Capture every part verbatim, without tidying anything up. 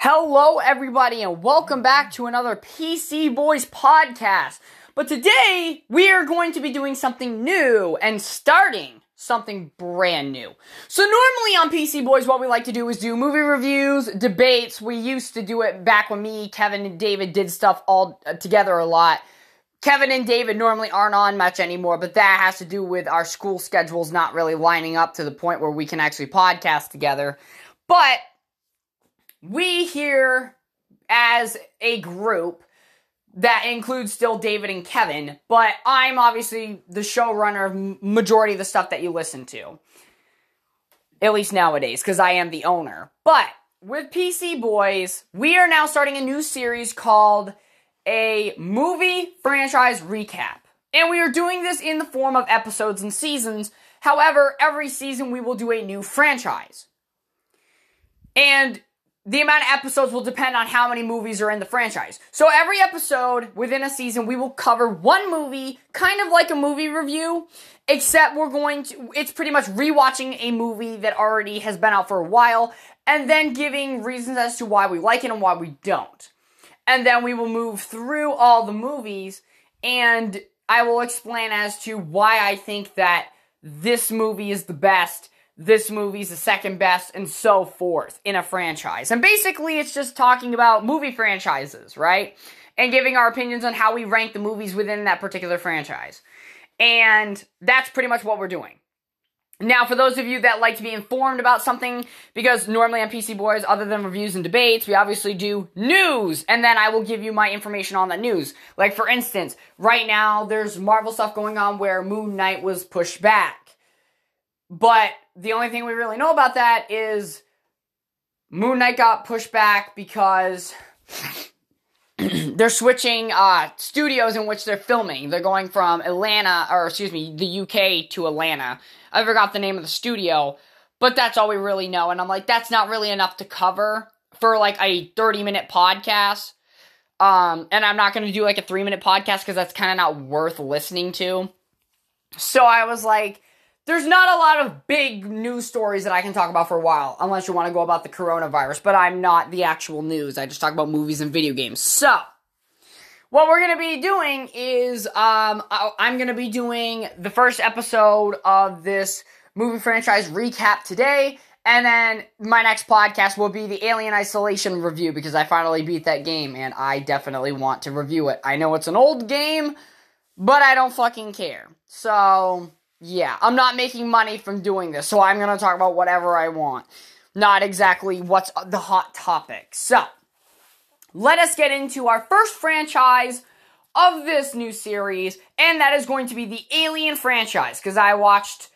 Hello everybody and welcome back to another P C Boys podcast. But today we are going to be doing something new and starting something brand new. So normally on P C Boys what we like to do is do movie reviews, debates. We used to do it back when me, Kevin, and David did stuff all together a lot. Kevin and David normally aren't on much anymore, but that has to do with our school schedules not really lining up to the point where we can actually podcast together. But we here, as a group, that includes still David and Kevin, but I'm obviously the showrunner of majority of the stuff that you listen to. At least nowadays, because I am the owner. But with P C Boys, we are now starting a new series called a Movie Franchise Recap. And we are doing this in the form of episodes and seasons. However, every season we will do a new franchise. And the amount of episodes will depend on how many movies are in the franchise. So every episode within a season, we will cover one movie, kind of like a movie review, except we're going to, it's pretty much rewatching a movie that already has been out for a while, and then giving reasons as to why we like it and why we don't. And then we will move through all the movies, and I will explain as to why I think that this movie is the best, this movie's the second best, and so forth in a franchise. And basically, it's just talking about movie franchises, right? And giving our opinions on how we rank the movies within that particular franchise. And that's pretty much what we're doing. Now, for those of you that like to be informed about something, because normally on P C Boys, other than reviews and debates, we obviously do news, and then I will give you my information on that news. Like, for instance, right now, there's Marvel stuff going on where Moon Knight was pushed back. But the only thing we really know about that is Moon Knight got pushed back because they're switching uh, studios in which they're filming. They're going from Atlanta, or excuse me, the U K to Atlanta. I forgot the name of the studio, but that's all we really know. And I'm like, that's not really enough to cover for like a thirty-minute podcast. Um, and I'm not going to do like a three-minute podcast because that's kind of not worth listening to. So I was like, there's not a lot of big news stories that I can talk about for a while, unless you want to go about the coronavirus, but I'm not the actual news. I just talk about movies and video games. So, what we're going to be doing is, um, I'm going to be doing the first episode of this movie franchise recap today, and then my next podcast will be the Alien Isolation review, because I finally beat that game, and I definitely want to review it. I know it's an old game, but I don't fucking care. So yeah, I'm not making money from doing this, so I'm going to talk about whatever I want. Not exactly what's the hot topic. So, let us get into our first franchise of this new series, and that is going to be the Alien franchise, because I watched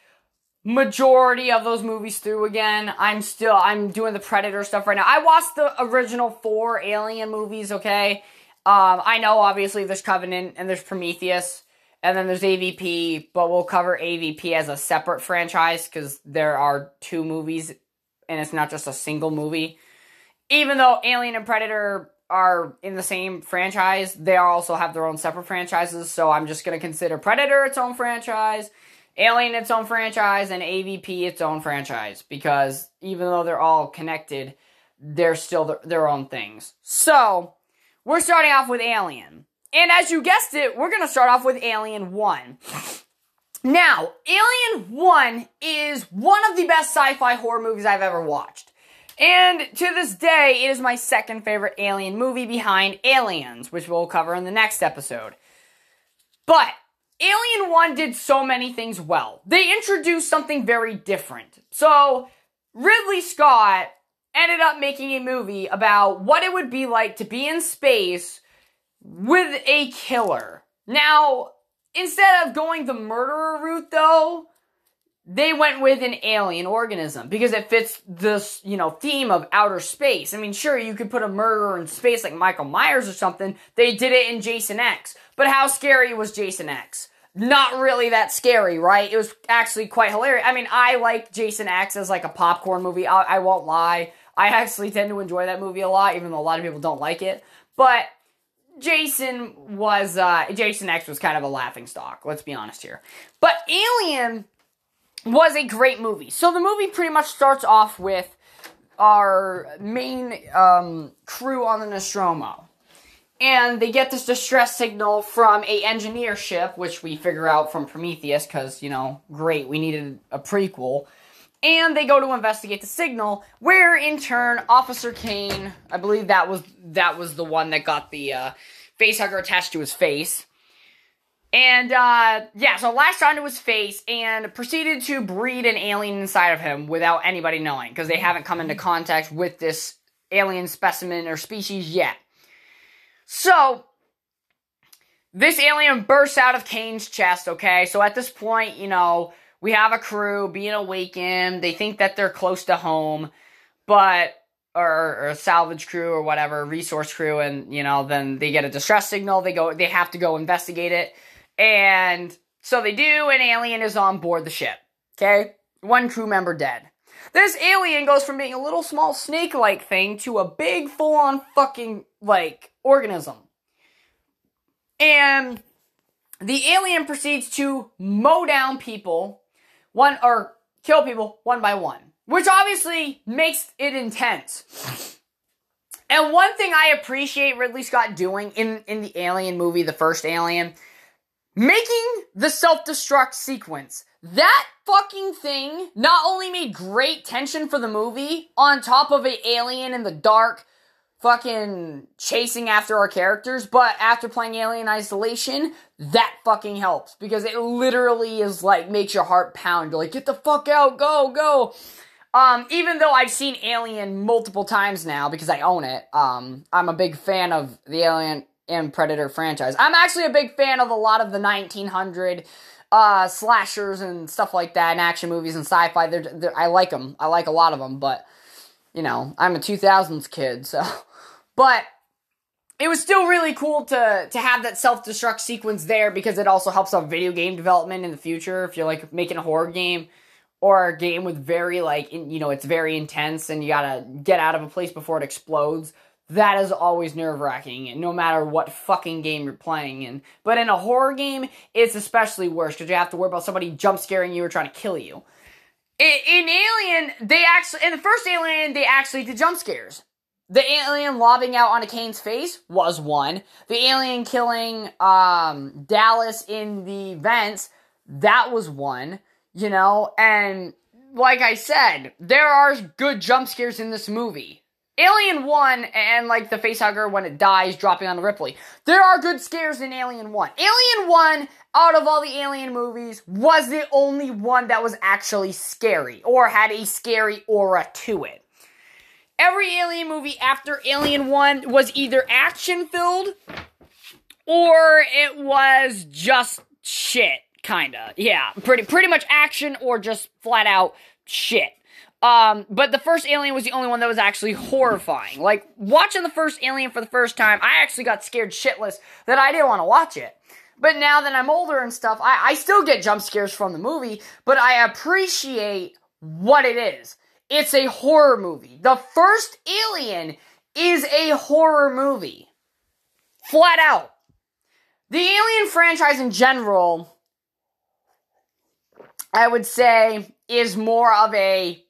majority of those movies through again. I'm still, I'm doing the Predator stuff right now. I watched the original four Alien movies, okay? Um, I know, obviously, there's Covenant, and there's Prometheus, and then there's A V P, but we'll cover A V P as a separate franchise because there are two movies and it's not just a single movie. Even though Alien and Predator are in the same franchise, they also have their own separate franchises, so I'm just going to consider Predator its own franchise, Alien its own franchise, and A V P its own franchise because even though they're all connected, they're still th- their own things. So, we're starting off with Alien. And as you guessed it, we're going to start off with Alien one. Now, Alien one is one of the best sci-fi horror movies I've ever watched. And to this day, it is my second favorite Alien movie behind Aliens, which we'll cover in the next episode. But Alien one did so many things well. They introduced something very different. So, Ridley Scott ended up making a movie about what it would be like to be in space with a killer. Now, instead of going the murderer route, though, they went with an alien organism because it fits this, you know, theme of outer space. I mean, sure, you could put a murderer in space like Michael Myers or something. They did it in Jason X. But how scary was Jason X? Not really that scary, right? It was actually quite hilarious. I mean, I like Jason X as like a popcorn movie. I, I won't lie. I actually tend to enjoy that movie a lot, even though a lot of people don't like it. But Jason was, uh, Jason X was kind of a laughingstock, let's be honest here. But Alien was a great movie. So the movie pretty much starts off with our main um, crew on the Nostromo. And they get this distress signal from a engineer ship, which we figure out from Prometheus, because, you know, great, we needed a prequel. And they go to investigate the signal, where, in turn, Officer Kane, I believe that was that was the one that got the uh, facehugger attached to his face. And, uh, yeah, so latched onto his face and proceeded to breed an alien inside of him without anybody knowing, because they haven't come into contact with this alien specimen or species yet. So, this alien bursts out of Kane's chest, okay? So at this point, you know, we have a crew being awakened. They think that they're close to home, but, or, or a salvage crew or whatever, resource crew, and, you know, then they get a distress signal. They go, they have to go investigate it. And so they do, and alien is on board the ship, okay? One crew member dead. This alien goes from being a little small snake-like thing to a big, full-on fucking, like, organism. And the alien proceeds to mow down people. One, or kill people one by one. Which obviously makes it intense. And one thing I appreciate Ridley Scott doing in, in the Alien movie, the first Alien, making the self-destruct sequence. That fucking thing not only made great tension for the movie, on top of an alien in the dark fucking chasing after our characters, but after playing Alien Isolation, that fucking helps, because it literally is like, makes your heart pound. You're like, get the fuck out, go, go. Um, even though I've seen Alien multiple times now, because I own it, um, I'm a big fan of the Alien and Predator franchise. I'm actually a big fan of a lot of the nineteen hundred uh, slashers and stuff like that, and action movies and sci-fi. They're, they're, I like them. I like a lot of them, but, you know, I'm a two thousands kid, so... But it was still really cool to, to have that self-destruct sequence there, because it also helps out video game development in the future. If you're, like, making a horror game or a game with very, like, in, you know, it's very intense and you gotta get out of a place before it explodes, that is always nerve-wracking, and no matter what fucking game you're playing in. But in a horror game, it's especially worse, because you have to worry about somebody jump-scaring you or trying to kill you. In, in Alien, they actually... In the first Alien, they actually did jump scares. The alien lobbing out onto Kane's face was one. The alien killing um, Dallas in the vents, that was one, you know? And like I said, there are good jump scares in this movie. Alien one and like the facehugger when it dies dropping on Ripley. There are good scares in Alien one. Alien one, out of all the Alien movies, was the only one that was actually scary or had a scary aura to it. Every Alien movie after Alien one was either action-filled, or it was just shit, kinda. Yeah, pretty pretty much action or just flat-out shit. Um, but the first Alien was the only one that was actually horrifying. Like, watching the first Alien for the first time, I actually got scared shitless that I didn't want to watch it. But now that I'm older and stuff, I, I still get jump scares from the movie, but I appreciate what it is. It's a horror movie. The first Alien is a horror movie. Flat out. The Alien franchise in general, I would say, is more of a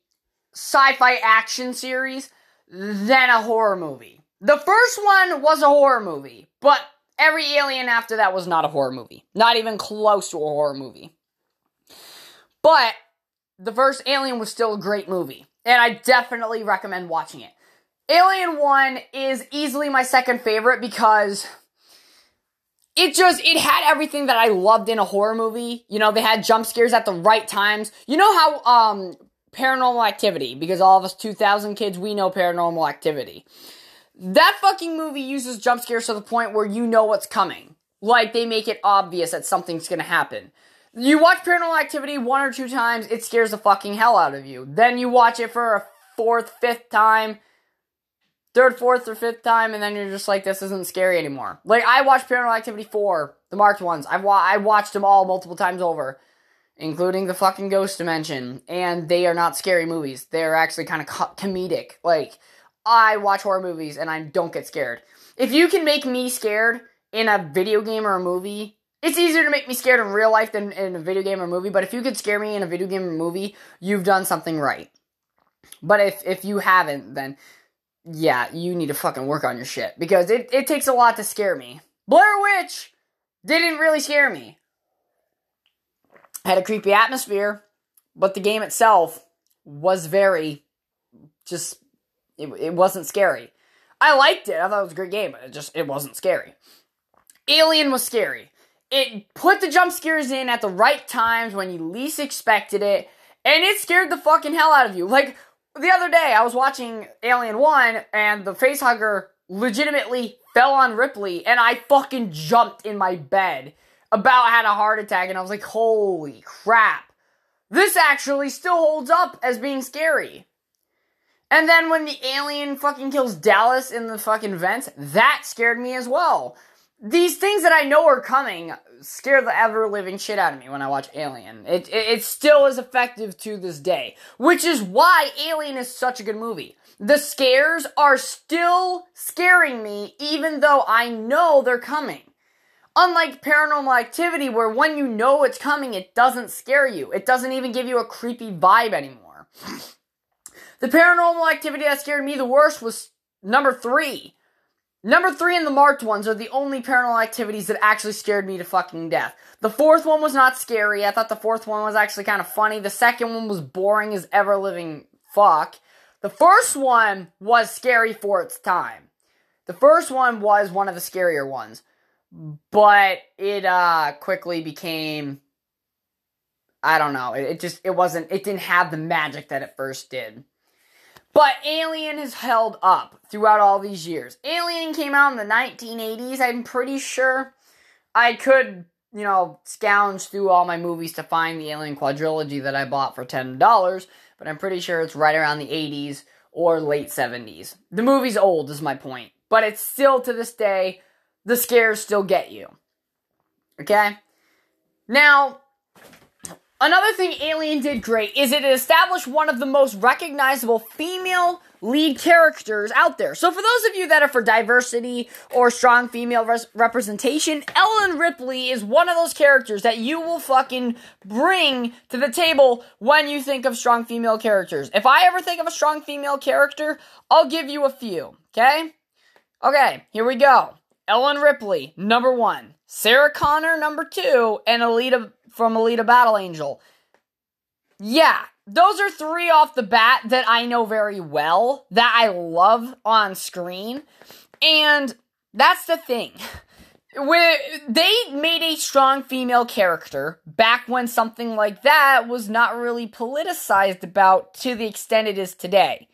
sci-fi action series than a horror movie. The first one was a horror movie, but every Alien after that was not a horror movie. Not even close to a horror movie. But the first Alien was still a great movie, and I definitely recommend watching it. Alien one is easily my second favorite, because it just, it had everything that I loved in a horror movie. You know, they had jump scares at the right times. You know how, um, Paranormal Activity, because all of us two thousand kids, we know Paranormal Activity. That fucking movie uses jump scares to the point where you know what's coming. Like, they make it obvious that something's gonna happen. You watch Paranormal Activity one or two times, it scares the fucking hell out of you. Then you watch it for a fourth, fifth time, third, fourth, or fifth time, and then you're just like, this isn't scary anymore. Like, I watched Paranormal Activity four, the marked ones. I, wa- I watched them all multiple times over, including the fucking Ghost Dimension, and they are not scary movies. They're actually kind of co- comedic. Like, I watch horror movies, and I don't get scared. If you can make me scared in a video game or a movie... It's easier to make me scared in real life than in a video game or movie, but if you could scare me in a video game or movie, you've done something right. But if if you haven't, then yeah, you need to fucking work on your shit, because it, it takes a lot to scare me. Blair Witch didn't really scare me. Had a creepy atmosphere, but the game itself was very, just, it, it wasn't scary. I liked it. I thought it was a great game, but it just, it wasn't scary. Alien was scary. It put the jump scares in at the right times when you least expected it, and it scared the fucking hell out of you. Like, the other day, I was watching Alien one, and the facehugger legitimately fell on Ripley, and I fucking jumped in my bed. About had a heart attack, and I was like, holy crap. This actually still holds up as being scary. And then when the alien fucking kills Dallas in the fucking vents, that scared me as well. These things that I know are coming scare the ever-living shit out of me when I watch Alien. It, it, it still is effective to this day, which is why Alien is such a good movie. The scares are still scaring me, even though I know they're coming. Unlike Paranormal Activity, where when you know it's coming, it doesn't scare you. It doesn't even give you a creepy vibe anymore. The Paranormal Activity that scared me the worst was number three. Number three and the marked ones are the only Paranormal Activities that actually scared me to fucking death. The fourth one was not scary. I thought the fourth one was actually kind of funny. The second one was boring as ever-living fuck. The first one was scary for its time. The first one was one of the scarier ones. But it uh, quickly became, I don't know, it, it just, it wasn't, it didn't have the magic that it first did. But Alien has held up throughout all these years. Alien came out in the nineteen eighties, I'm pretty sure. I could, you know, scounge through all my movies to find the Alien quadrilogy that I bought for ten dollars, but I'm pretty sure it's right around the eighties or late seventies. The movie's old is my point, but it's still to this day, the scares still get you. Okay? Now, another thing Alien did great is it established one of the most recognizable female lead characters out there. So for those of you that are for diversity or strong female res- representation, Ellen Ripley is one of those characters that you will fucking bring to the table when you think of strong female characters. If I ever think of a strong female character, I'll give you a few. Okay? Okay, here we go. Ellen Ripley, number one. Sarah Connor, number two. And Alita from Alita Battle Angel. Yeah, those are three off the bat that I know very well, that I love on screen. And that's the thing. Where they made a strong female character back when something like that was not really politicized about to the extent it is today.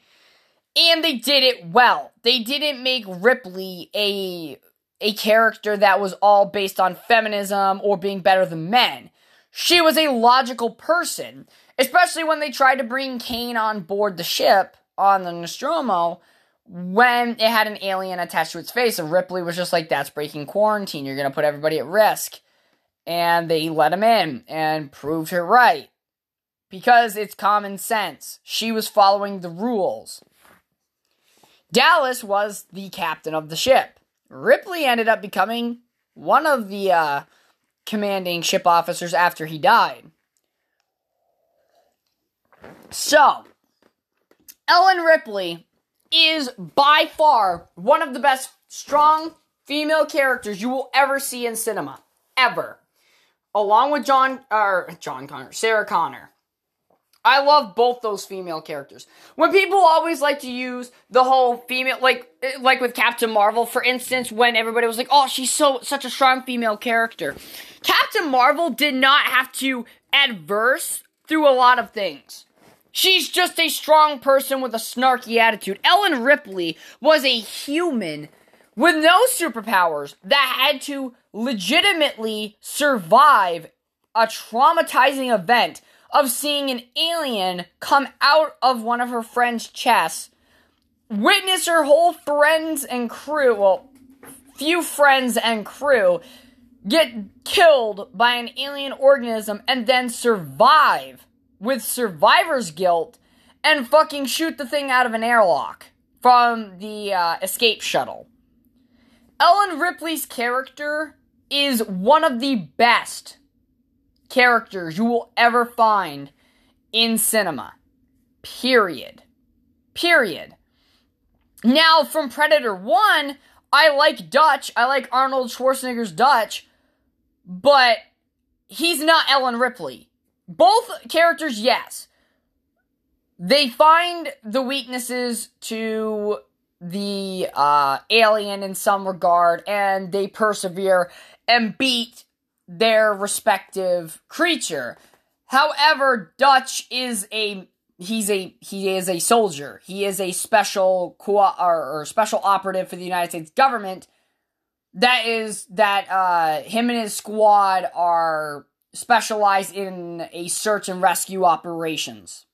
And they did it well. They didn't make Ripley a... a character that was all based on feminism or being better than men. She was a logical person, especially when they tried to bring Kane on board the ship on the Nostromo when it had an alien attached to its face, and Ripley was just like, that's breaking quarantine, you're going to put everybody at risk. And they let him in and proved her right. Because it's common sense. She was following the rules. Dallas was the captain of the ship. Ripley ended up becoming one of the uh, commanding ship officers after he died. So, Ellen Ripley is by far one of the best strong female characters you will ever see in cinema. Ever. Along with John, or John Connor, Sarah Connor. I love both those female characters. When people always like to use the whole female, like like with Captain Marvel, for instance, when everybody was like, oh, she's so such a strong female character. Captain Marvel did not have to adverse through a lot of things. She's just a strong person with a snarky attitude. Ellen Ripley was a human with no superpowers that had to legitimately survive a traumatizing event of seeing an alien come out of one of her friend's chests, witness her whole friends and crew, well, few friends and crew, get killed by an alien organism and then survive with survivor's guilt and fucking shoot the thing out of an airlock from the uh, escape shuttle. Ellen Ripley's character is one of the best characters you will ever find in cinema. Period. Period. Now, from Predator one, I like Dutch. I like Arnold Schwarzenegger's Dutch. But he's not Ellen Ripley. Both characters, yes. They find the weaknesses to the uh, alien in some regard, and they persevere and beat their respective creature. However, Dutch is a he's a he is a soldier. He is a special co- or, or special operative for the United States government. That is that uh, him and his squad are specialized in a search and rescue operations.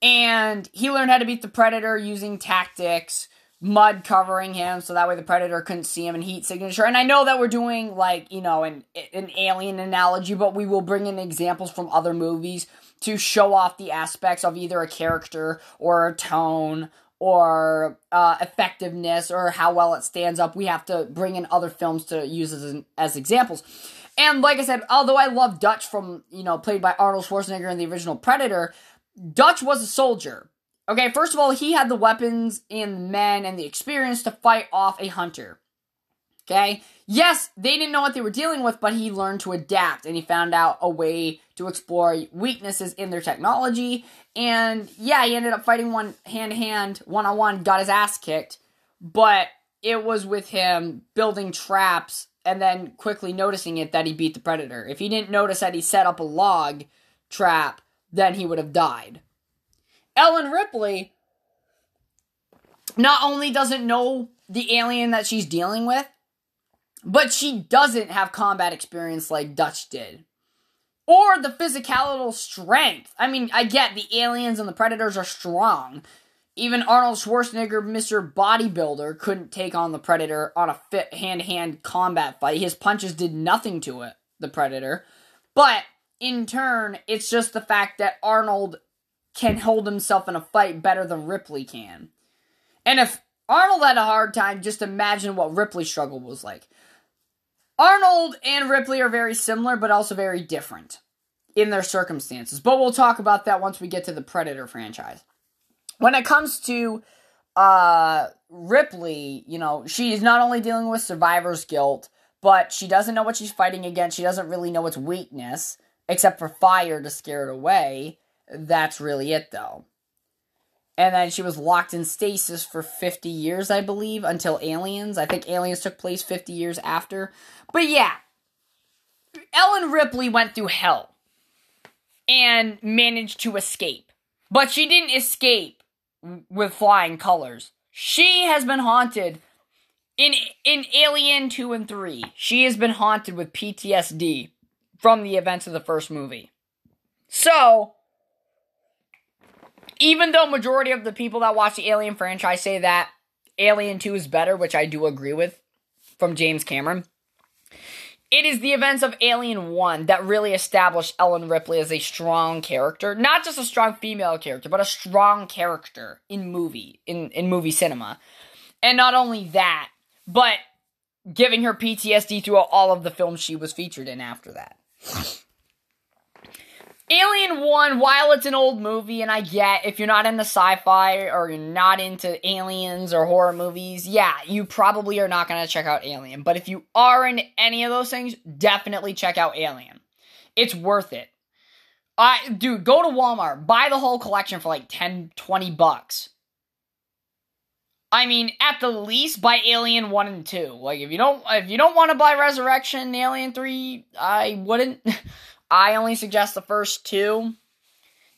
And he learned how to beat the Predator using tactics, mud covering him, so that way the Predator couldn't see him, and heat signature. And I know that we're doing, like, you know, an, an alien analogy, but we will bring in examples from other movies to show off the aspects of either a character, or a tone, or uh, effectiveness, or how well it stands up. We have to bring in other films to use as, as examples. And like I said, although I love Dutch from, you know, played by Arnold Schwarzenegger in the original Predator, Dutch was a soldier. Okay, first of all, he had the weapons and the men and the experience to fight off a hunter. Okay? Yes, they didn't know what they were dealing with, but he learned to adapt, and he found out a way to explore weaknesses in their technology. And yeah, he ended up fighting one hand-to-hand, one-on-one, got his ass kicked. But it was with him building traps and then quickly noticing it that he beat the Predator. If he didn't notice that he set up a log trap, then he would have died. Ellen Ripley not only doesn't know the alien that she's dealing with, but she doesn't have combat experience like Dutch did. Or the physical strength. I mean, I get the aliens and the Predators are strong. Even Arnold Schwarzenegger, Mister Bodybuilder, couldn't take on the Predator on a fit hand-to-hand combat fight. His punches did nothing to it, the Predator. But in turn, it's just the fact that Arnold can hold himself in a fight better than Ripley can. And if Arnold had a hard time, just imagine what Ripley's struggle was like. Arnold and Ripley are very similar, but also very different in their circumstances. But we'll talk about that once we get to the Predator franchise. When it comes to uh, Ripley, you know, she is not only dealing with survivor's guilt, but she doesn't know what she's fighting against. She doesn't really know its weakness, except for fire to scare it away. That's really it, though. And then she was locked in stasis for fifty years, I believe, until Aliens. I think Aliens took place fifty years after. But yeah, Ellen Ripley went through hell and managed to escape. But she didn't escape with flying colors. She has been haunted in, in Alien two and three. She has been haunted with P T S D from the events of the first movie. So, even though majority of the people that watch the Alien franchise say that Alien two is better, which I do agree with, from James Cameron, it is the events of Alien one that really established Ellen Ripley as a strong character. Not just a strong female character, but a strong character in movie, in, in movie cinema. And not only that, but giving her P T S D throughout all of the films she was featured in after that. Alien one, while it's an old movie, and I get, if you're not into sci-fi, or you're not into aliens or horror movies, yeah, you probably are not going to check out Alien. But if you are into any of those things, definitely check out Alien. It's worth it. I, dude, go to Walmart, buy the whole collection for like ten, twenty bucks. I mean, at the least, buy Alien one and two. Like, if you don't, if you don't want to buy Resurrection and Alien three, I wouldn't... I only suggest the first two,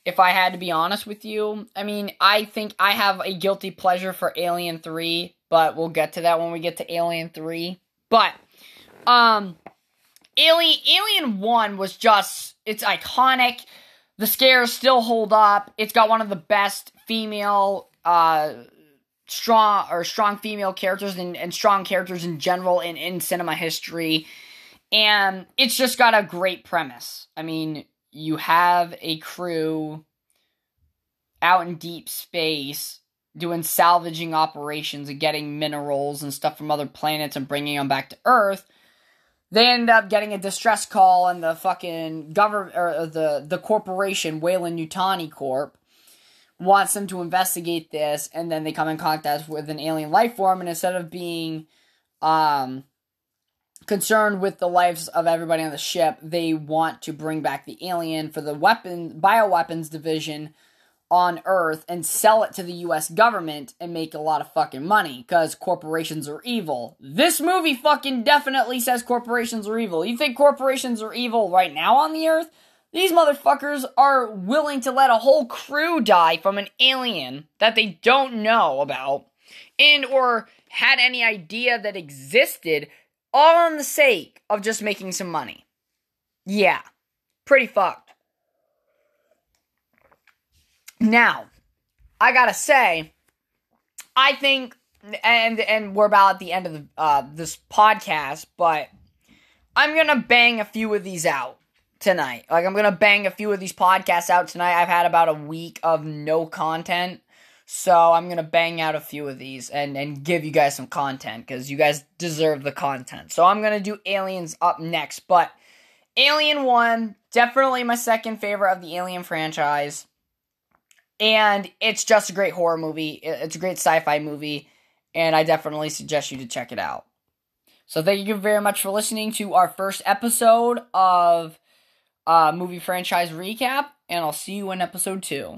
if I had to be honest with you. I mean, I think I have a guilty pleasure for Alien three, but we'll get to that when we get to Alien three. But, um, Alien, Alien one was just, it's iconic. The scares still hold up. It's got one of the best female, uh, strong, or strong female characters and, and strong characters in general in, in cinema history. And it's just got a great premise. I mean, you have a crew out in deep space doing salvaging operations and getting minerals and stuff from other planets and bringing them back to Earth. They end up getting a distress call, and the fucking government, or the, the corporation, Weyland-Yutani Corp, wants them to investigate this, and then they come in contact with an alien life form, and instead of being um, concerned with the lives of everybody on the ship, they want to bring back the alien for the weapon, bioweapons division on Earth and sell it to the U S government and make a lot of fucking money, because corporations are evil. This movie fucking definitely says corporations are evil. You think corporations are evil right now on the Earth? These motherfuckers are willing to let a whole crew die from an alien that they don't know about and or had any idea that existed, all on the sake of just making some money. Yeah, pretty fucked. Now, I gotta say, I think, and and we're about at the end of the, uh, this podcast, but I'm gonna bang a few of these out tonight. Like, I'm gonna bang a few of these podcasts out tonight. I've had about a week of no content, so I'm gonna bang out a few of these and, and give you guys some content, because you guys deserve the content. So I'm gonna do Aliens up next, but Alien one, definitely my second favorite of the Alien franchise. And it's just a great horror movie. It's a great sci-fi movie. And I definitely suggest you to check it out. So thank you very much for listening to our first episode of uh, Movie Franchise Recap. And I'll see you in episode two.